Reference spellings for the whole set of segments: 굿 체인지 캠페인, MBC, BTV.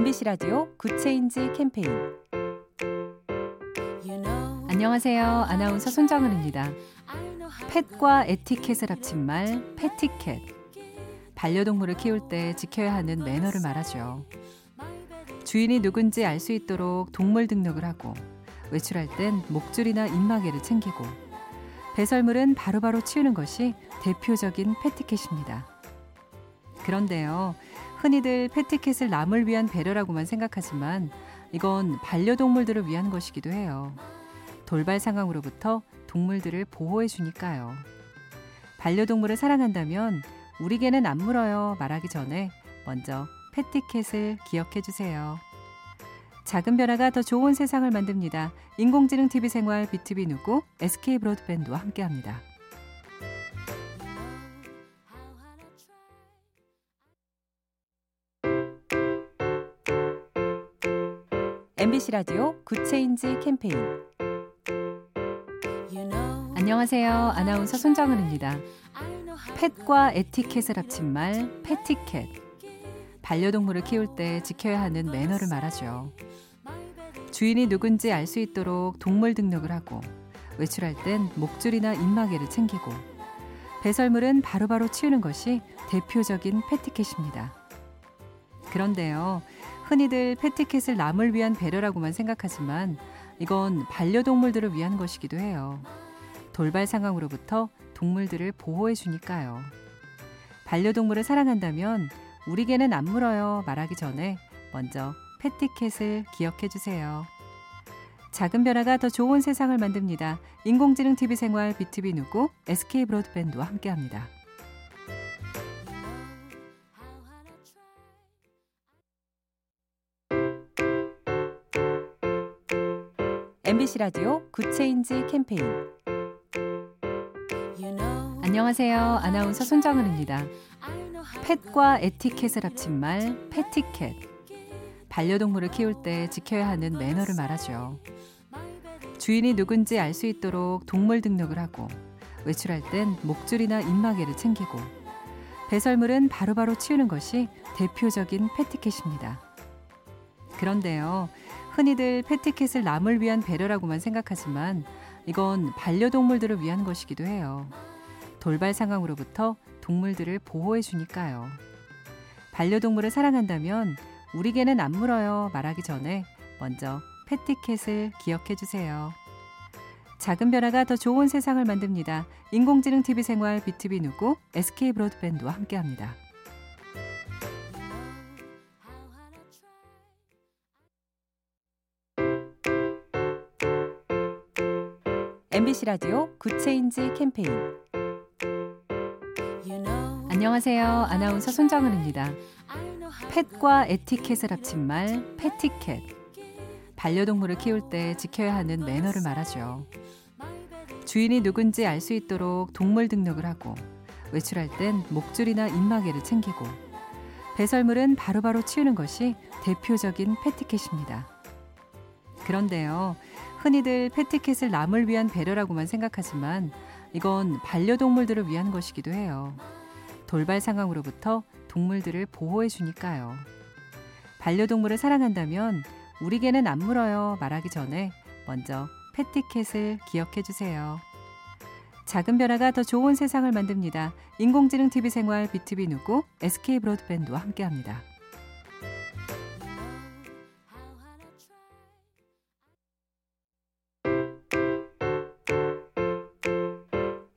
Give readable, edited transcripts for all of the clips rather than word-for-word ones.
MBC 라디오 굿 체인지 캠페인. 안녕하세요. 아나운서 손정은입니다. 펫과 에티켓을 합친 말, 패티켓. 반려동물을 키울 때 지켜야 하는 매너를 말하죠. 주인이 누군지 알 수 있도록 동물 등록을 하고, 외출할 땐 목줄이나 입마개를 챙기고, 배설물은 바로바로 치우는 것이 대표적인 패티켓입니다. 그런데요, 흔히들 패티켓을 남을 위한 배려라고만 생각하지만 이건 반려동물들을 위한 것이기도 해요. 돌발 상황으로부터 동물들을 보호해 주니까요. 반려동물을 사랑한다면 우리 개는 안 물어요 말하기 전에 먼저 패티켓을 기억해 주세요. 작은 변화가 더 좋은 세상을 만듭니다. 인공지능 TV 생활 BTV 누구 SK 브로드밴드와 함께합니다. MBC 라디오 굿 체인지 캠페인. 안녕하세요. 아나운서 손정은입니다. 펫과 에티켓을 합친 말, 패티켓. 반려동물을 키울 때 지켜야 하는 매너를 말하죠. 주인이 누군지 알 수 있도록 동물 등록을 하고, 외출할 땐 목줄이나 입마개를 챙기고, 배설물은 바로바로 치우는 것이 대표적인 패티켓입니다. 그런데요, 흔히들 패티켓을 남을 위한 배려라고만 생각하지만 이건 반려동물들을 위한 것이기도 해요. 돌발 상황으로부터 동물들을 보호해 주니까요. 반려동물을 사랑한다면 우리 개는 안 물어요 말하기 전에 먼저 패티켓을 기억해 주세요. 작은 변화가 더 좋은 세상을 만듭니다. 인공지능 TV 생활 BTV 누구 SK 브로드밴드와 함께합니다. MBC 라디오 굿 체인지 캠페인. 안녕하세요. 아나운서 손정은입니다. 펫과 에티켓을 합친 말, 패티켓. 반려동물을 키울 때 지켜야 하는 매너를 말하죠. 주인이 누군지 알 수 있도록 동물 등록을 하고, 외출할 땐 목줄이나 입마개를 챙기고, 배설물은 바로바로 치우는 것이 대표적인 패티켓입니다. 그런데요, 흔히들 패티켓을 남을 위한 배려라고만 생각하지만 이건 반려동물들을 위한 것이기도 해요. 돌발 상황으로부터 동물들을 보호해 주니까요. 반려동물을 사랑한다면 우리 개는 안 물어요 말하기 전에 먼저 패티켓을 기억해 주세요. 작은 변화가 더 좋은 세상을 만듭니다. 인공지능 TV 생활 BTV 누구 SK 브로드밴드와 함께합니다. MBC 라디오 굿 체인지 캠페인. 안녕하세요. 아나운서 손정은입니다. 펫과 에티켓을 합친 말, 패티켓. 반려동물을 키울 때 지켜야 하는 매너를 말하죠. 주인이 누군지 알 수 있도록 동물 등록을 하고, 외출할 땐 목줄이나 입마개를 챙기고, 배설물은 바로바로 치우는 것이 대표적인 패티켓입니다. 그런데요, 흔히들 패티켓을 남을 위한 배려라고만 생각하지만 이건 반려동물들을 위한 것이기도 해요. 돌발 상황으로부터 동물들을 보호해 주니까요. 반려동물을 사랑한다면 우리 개는 안 물어요 말하기 전에 먼저 패티켓을 기억해 주세요. 작은 변화가 더 좋은 세상을 만듭니다. 인공지능 TV 생활 BTV 누구 SK 브로드밴드와 함께합니다.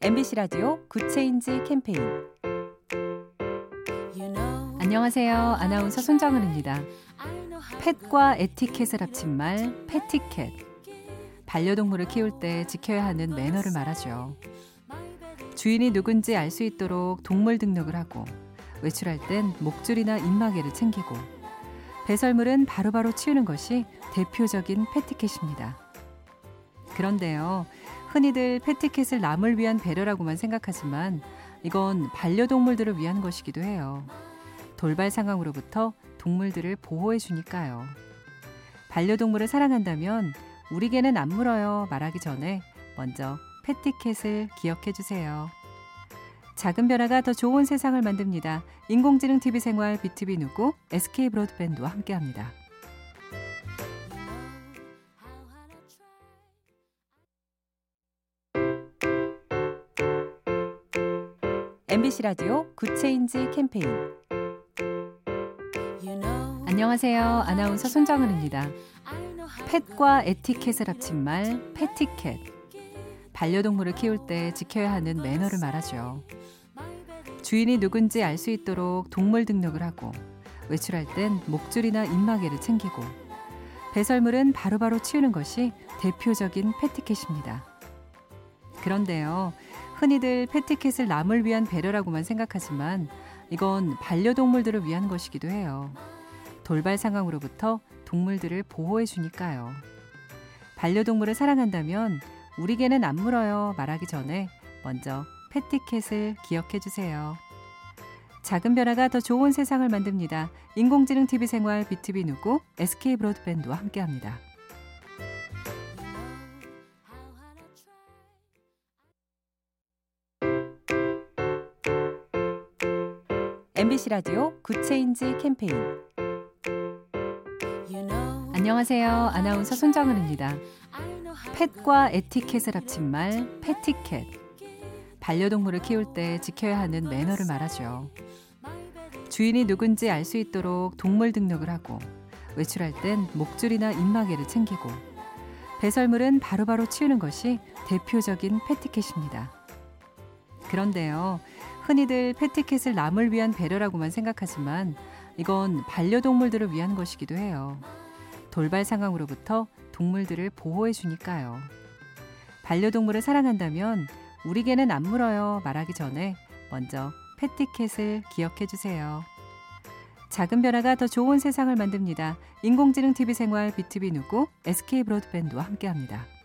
MBC 라디오 굿 체인지 캠페인. 안녕하세요. 아나운서 손정은입니다. 펫과 에티켓을 합친 말, 패티켓. 반려동물을 키울 때 지켜야 하는 매너를 말하죠. 주인이 누군지 알 수 있도록 동물 등록을 하고, 외출할 땐 목줄이나 입마개를 챙기고, 배설물은 바로바로 치우는 것이 대표적인 패티켓입니다. 그런데요, 흔히들 패티켓을 남을 위한 배려라고만 생각하지만 이건 반려동물들을 위한 것이기도 해요. 돌발 상황으로부터 동물들을 보호해 주니까요. 반려동물을 사랑한다면 우리 개는 안 물어요 말하기 전에 먼저 패티켓을 기억해 주세요. 작은 변화가 더 좋은 세상을 만듭니다. 인공지능 TV 생활 BTV 누구 SK 브로드밴드와 함께합니다. MBC 라디오 굿 체인지 캠페인. 안녕하세요. 아나운서 손정은입니다. 펫과 에티켓을 합친 말, 패티켓. 반려동물을 키울 때 지켜야 하는 매너를 말하죠. 주인이 누군지 알 수 있도록 동물 등록을 하고, 외출할 땐 목줄이나 입마개를 챙기고, 배설물은 바로바로 치우는 것이 대표적인 패티켓입니다. 그런데요, 흔히들 패티켓을 남을 위한 배려라고만 생각하지만 이건 반려동물들을 위한 것이기도 해요. 돌발 상황으로부터 동물들을 보호해 주니까요. 반려동물을 사랑한다면 우리 개는 안 물어요 말하기 전에 먼저 패티켓을 기억해 주세요. 작은 변화가 더 좋은 세상을 만듭니다. 인공지능 TV 생활 BTV 누구 SK 브로드밴드와 함께합니다. MBC 라디오 굿 체인지 캠페인. 안녕하세요. 아나운서 손정은입니다. 펫과 에티켓을 합친 말, 패티켓. 반려동물을 키울 때 지켜야 하는 매너를 말하죠. 주인이 누군지 알 수 있도록 동물 등록을 하고, 외출할 땐 목줄이나 입마개를 챙기고, 배설물은 바로바로 치우는 것이 대표적인 패티켓입니다. 그런데요, 흔히들 패티켓을 남을 위한 배려라고만 생각하지만 이건 반려동물들을 위한 것이기도 해요. 돌발 상황으로부터 동물들을 보호해 주니까요. 반려동물을 사랑한다면 우리 개는 안 물어요 말하기 전에 먼저 패티켓을 기억해 주세요. 작은 변화가 더 좋은 세상을 만듭니다. 인공지능 TV 생활 BTV 누구 SK 브로드밴드와 함께합니다.